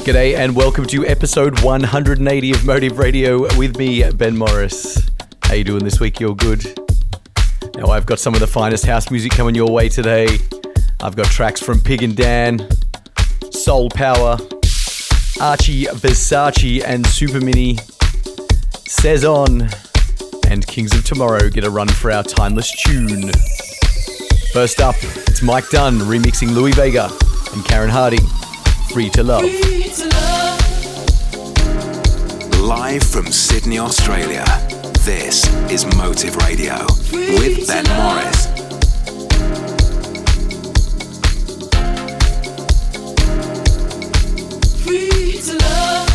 G'day and welcome to episode 180 of Motive Radio with me, Ben Morris. How you doing this week? You're good. Now I've got some of the finest house music coming your way today. I've got tracks from Pig and Dan, Soul Power, Archie Versace and Super Mini, Saison, and Kings of Tomorrow get a run for our timeless tune. First up, it's Mike Dunn remixing Louis Vega and Karen Hardy, Free to Love. Live from Sydney, Australia, this is Motive Radio with Ben Morris. Free to love.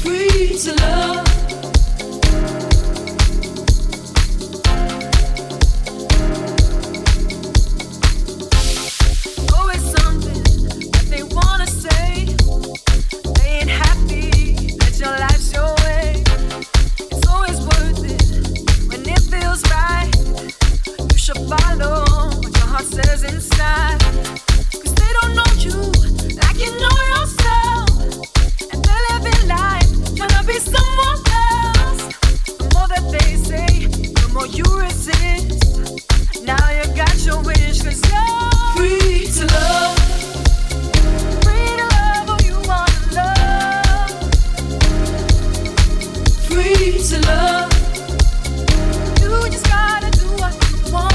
Free to love. Always something that they wanna say. They ain't happy that your life's your way. It's always worth it when it feels right. You should follow what your heart says inside. 'Cause they don't know you like you know yourself. And they're living life gonna be someone else. The more that they say, the more you resist. Now you got your wish, 'cause you're free to love. Free to love who you wanna love. Free to love. You just gotta do what you want.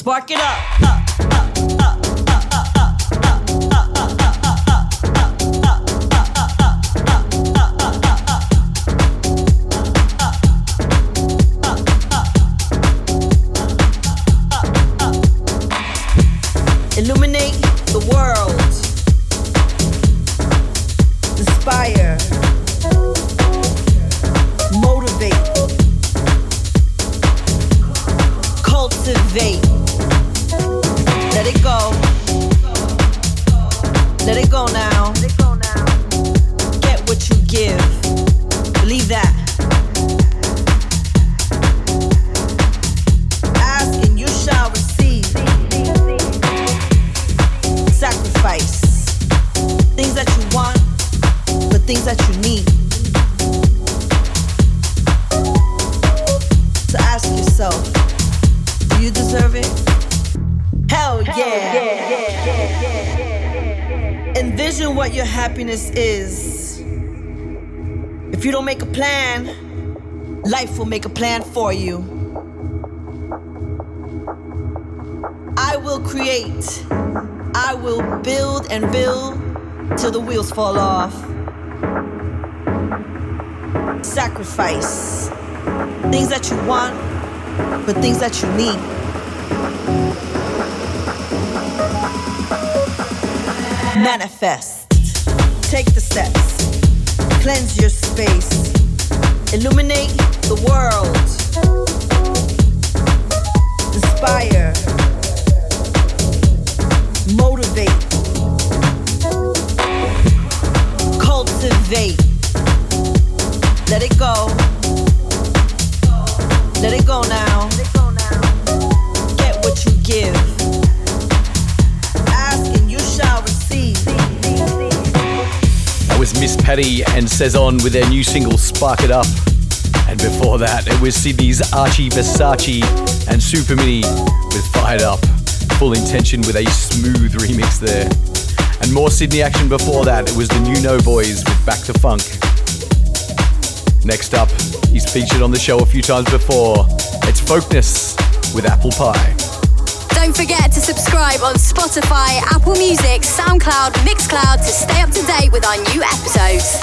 Spark it up. Make a plan for you. I will create. I will build and build till the wheels fall off. Sacrifice things that you want, but things that you need. Manifest. Take the steps. Cleanse your space. Illuminate the world. Inspire. Motivate. Cultivate. Let it go. Let it go now. Get what you give. Ask and you shall receive. That was Miss Patty and Saison with their new single Spark It Up. And before that, it was Sydney's Archie Versace and Super Mini with Fired Up. Full Intention with a smooth remix there. And more Sydney action before that, it was the New No Boys with Back to Funk. Next up, he's featured on the show a few times before. It's Folkness with Apple Pie. Don't forget to subscribe on Spotify, Apple Music, SoundCloud, Mixcloud to stay up to date with our new episodes.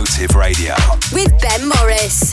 Motive Radio with Ben Morris.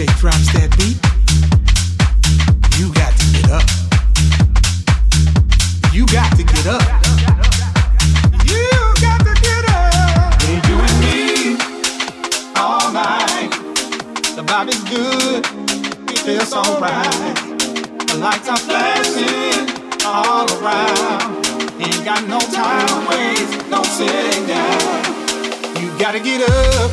DJ drops that beat, you got to get up. You got to get up. You got to get up. Been doing me all night. The vibe is good. It feels alright. The lights are flashing all around. Ain't got no time to waste, no sitting down. You gotta get up.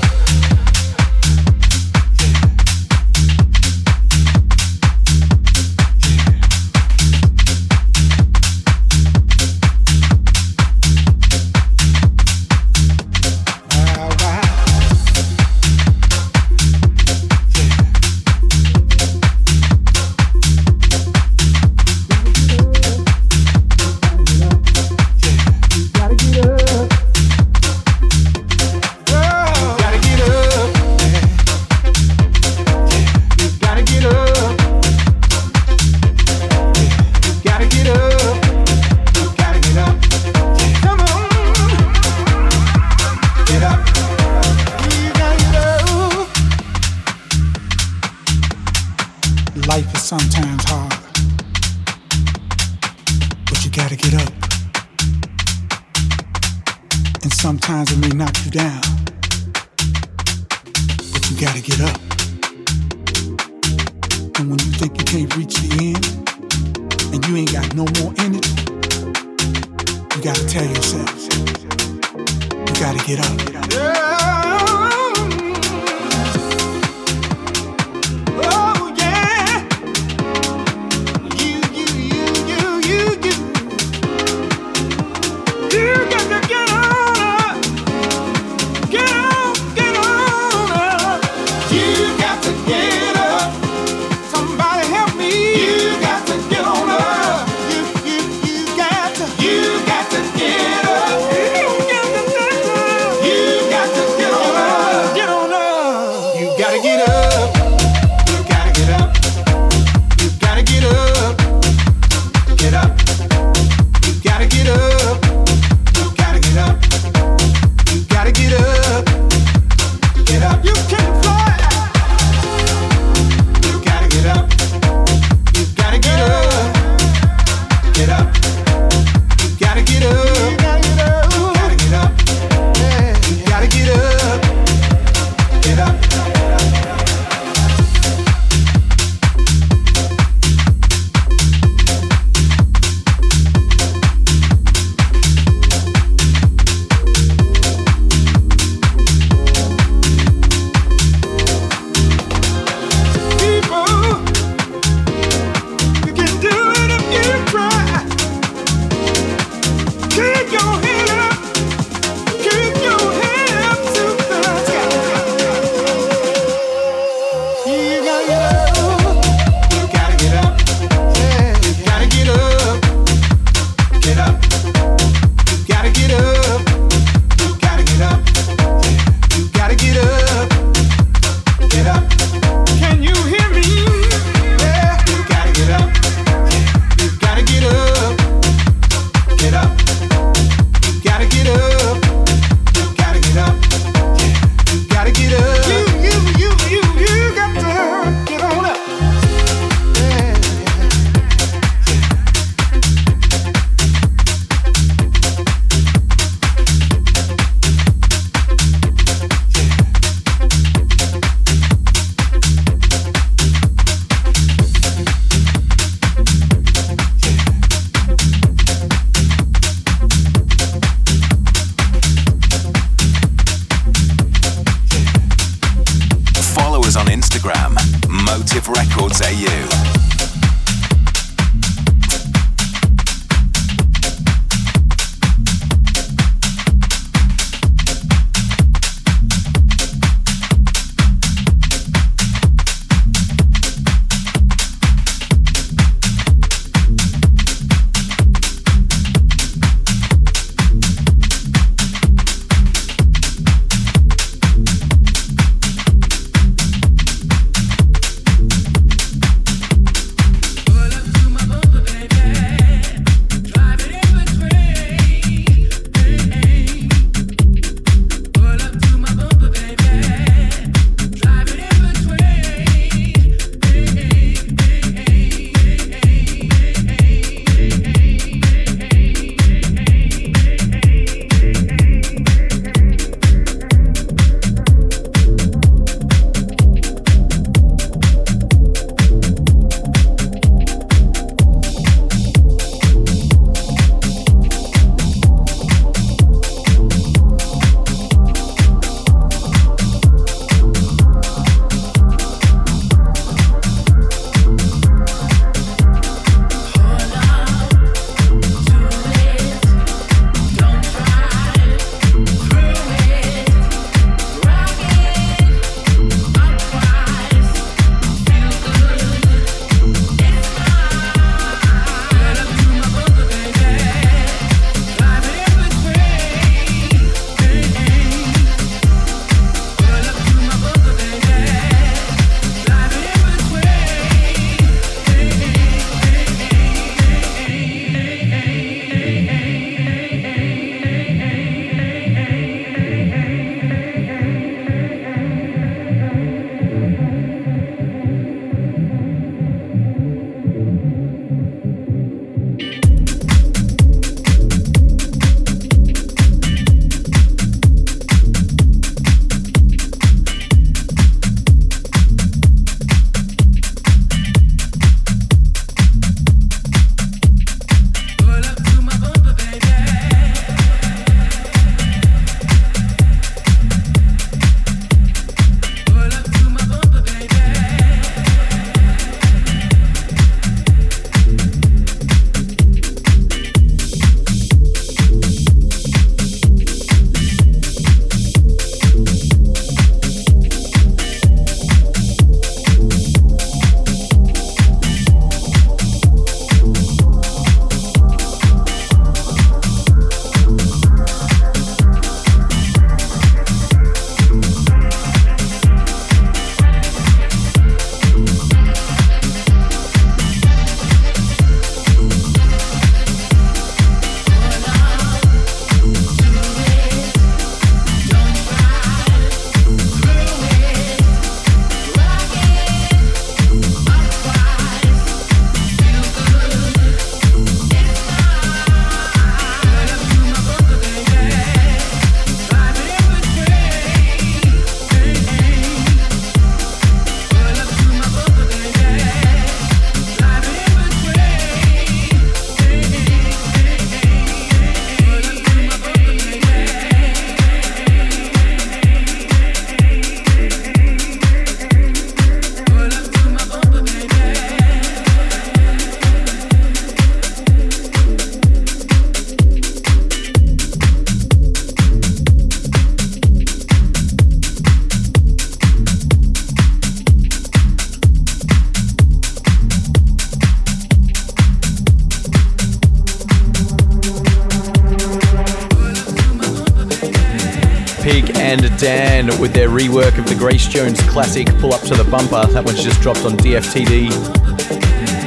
and Dan with their rework of the Grace Jones classic Pull Up to the Bumper. That one's just dropped on DFTD.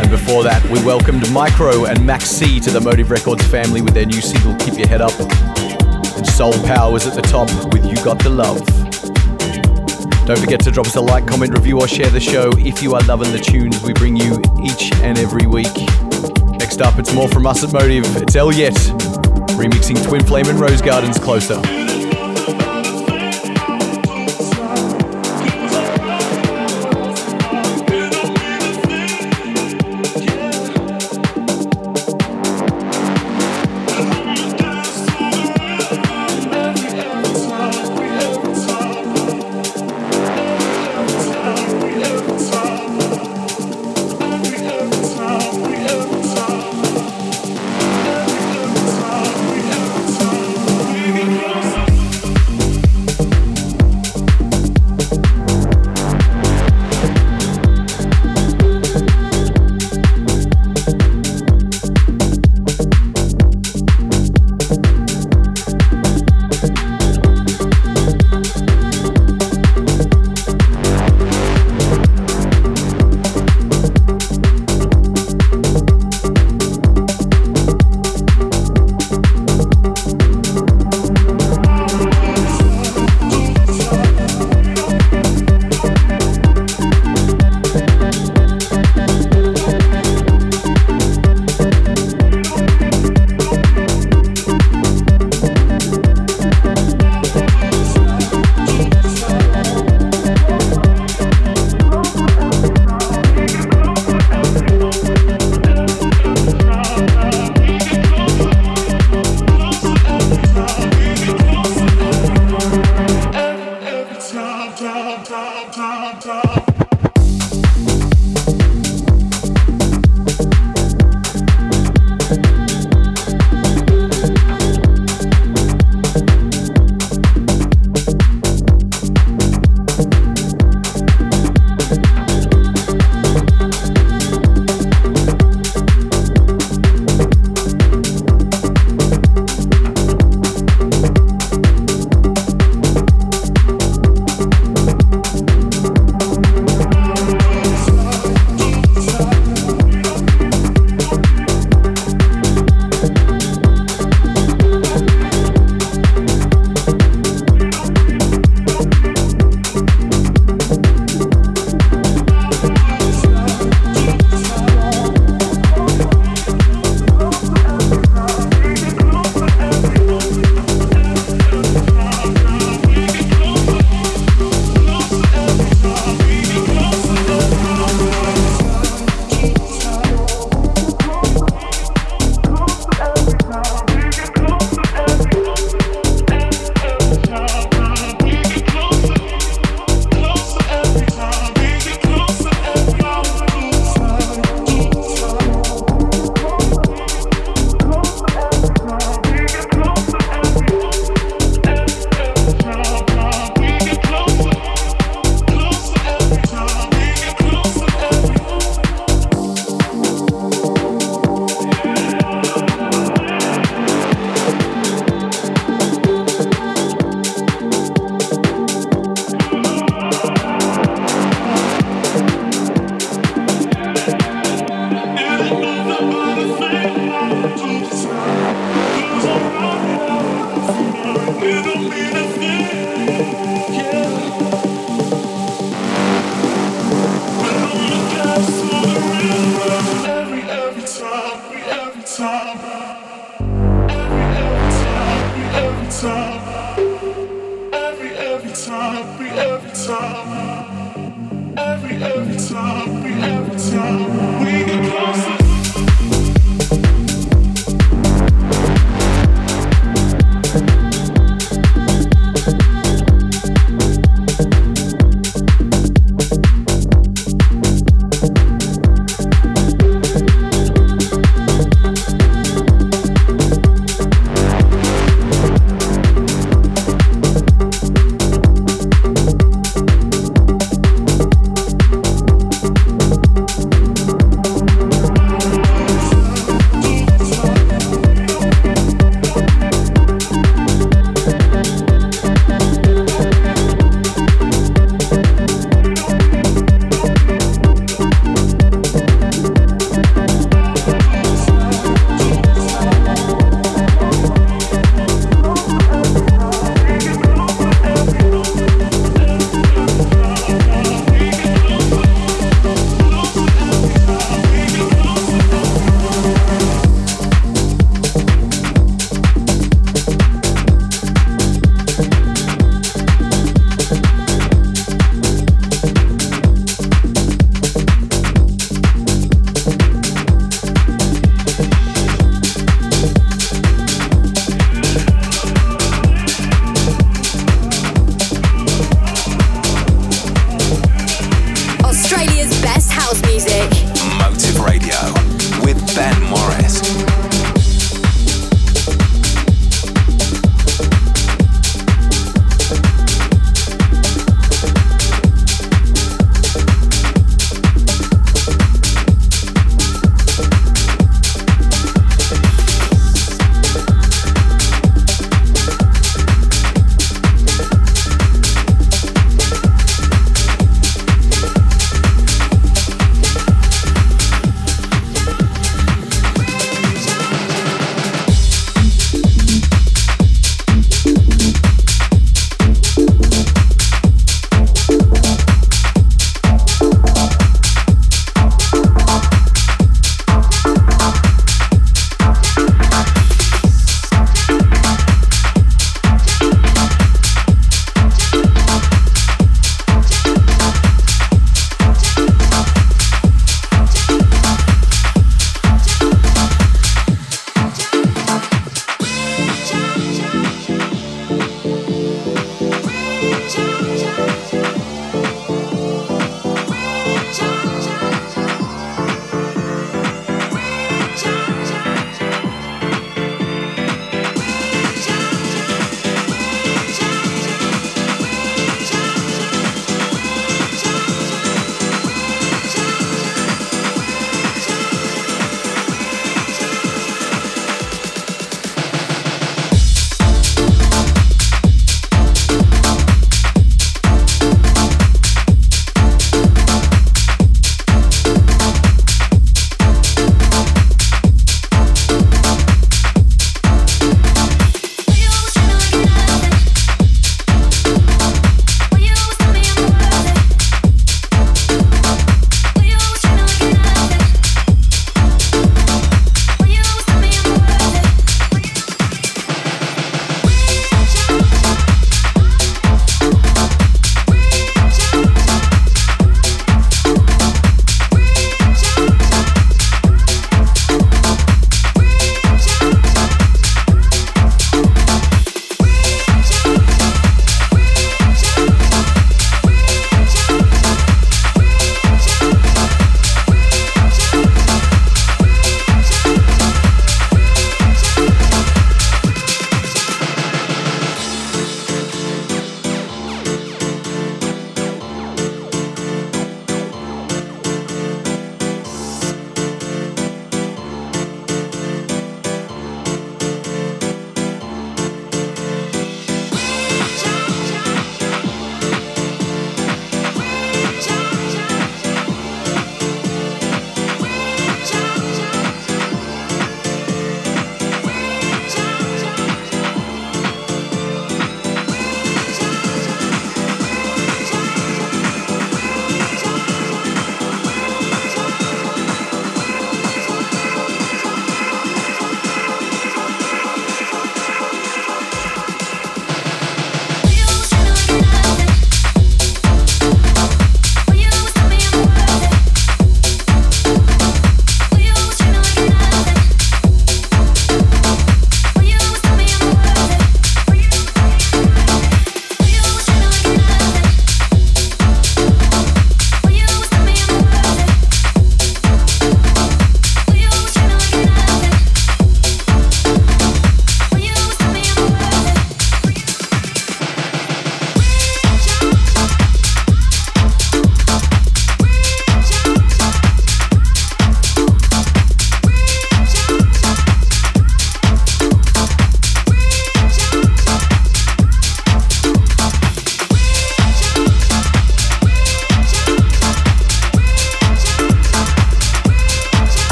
And before that, we welcomed Micro and Max C to the Motive Records family with their new single Keep Your Head Up. And Soul Power was at the top with You Got the Love. Don't forget to drop us a like, comment, review or share the show if you are loving the tunes we bring you each and every week. Next up, it's more from us at Motive. It's Elliott remixing Twin Flame and Rose Gardens Closer.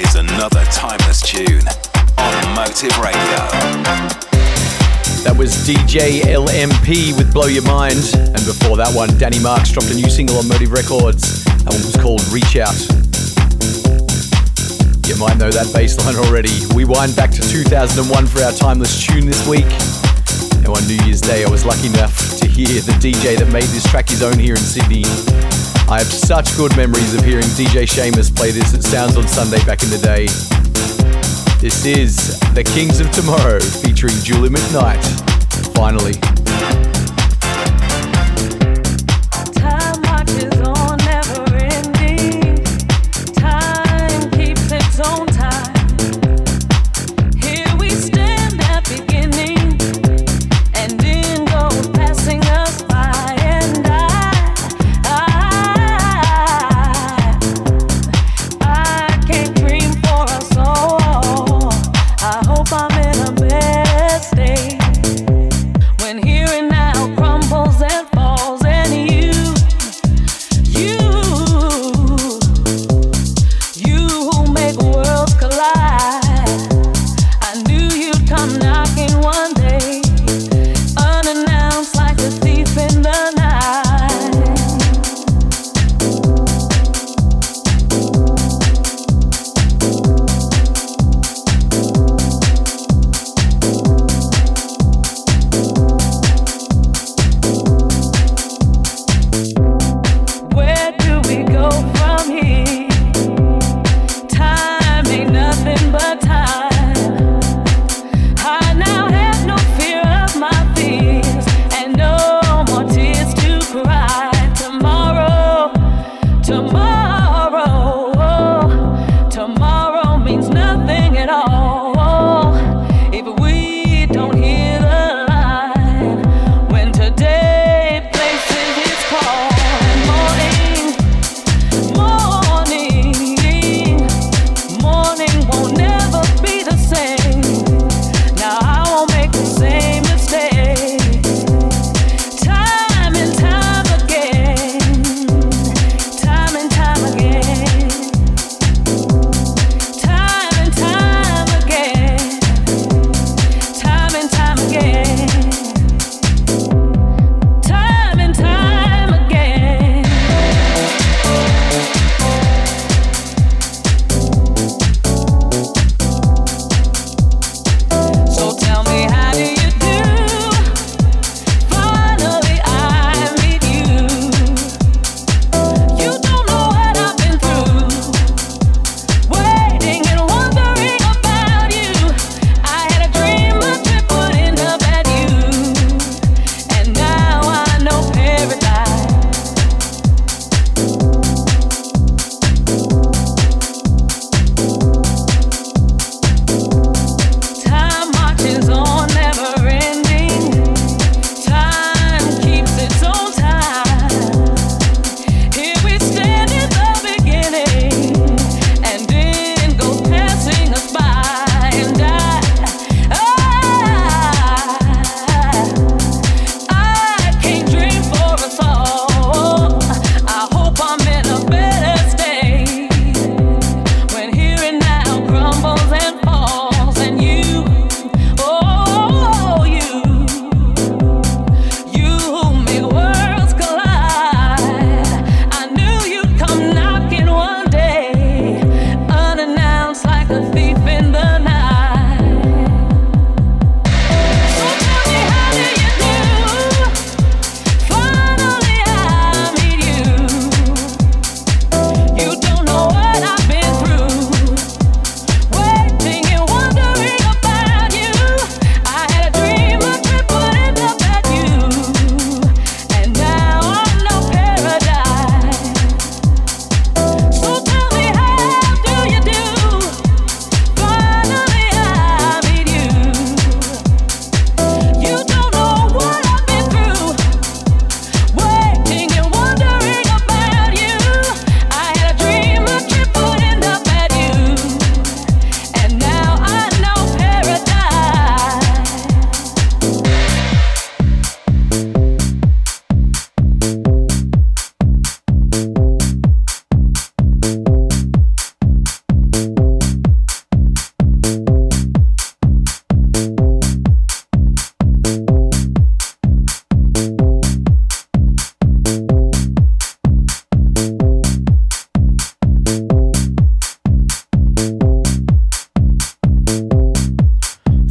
is another timeless tune on Motive Radio. That was DJ LMP with Blow Your Mind. And before that one, Danny Marks dropped a new single on Motive Records. That one was called Reach Out. You might know that bass line already. We wind back to 2001 for our timeless tune this week. And on New Year's Day, I was lucky enough to hear the DJ that made this track his own here in Sydney. I have such good memories of hearing DJ Sheamus play this at Sounds on Sunday back in the day. This is The Kings of Tomorrow featuring Julie McKnight. Finally.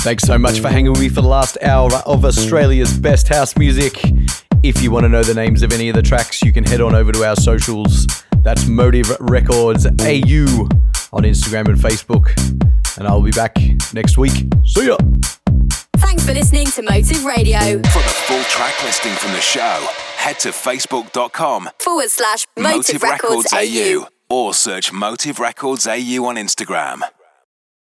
Thanks so much for hanging with me for the last hour of Australia's best house music. If you want to know the names of any of the tracks, you can head on over to our socials. That's Motive Records AU on Instagram and Facebook. And I'll be back next week. See ya! Thanks for listening to Motive Radio. For the full track listing from the show, head to facebook.com/Motive Records AU. Or search Motive Records AU on Instagram.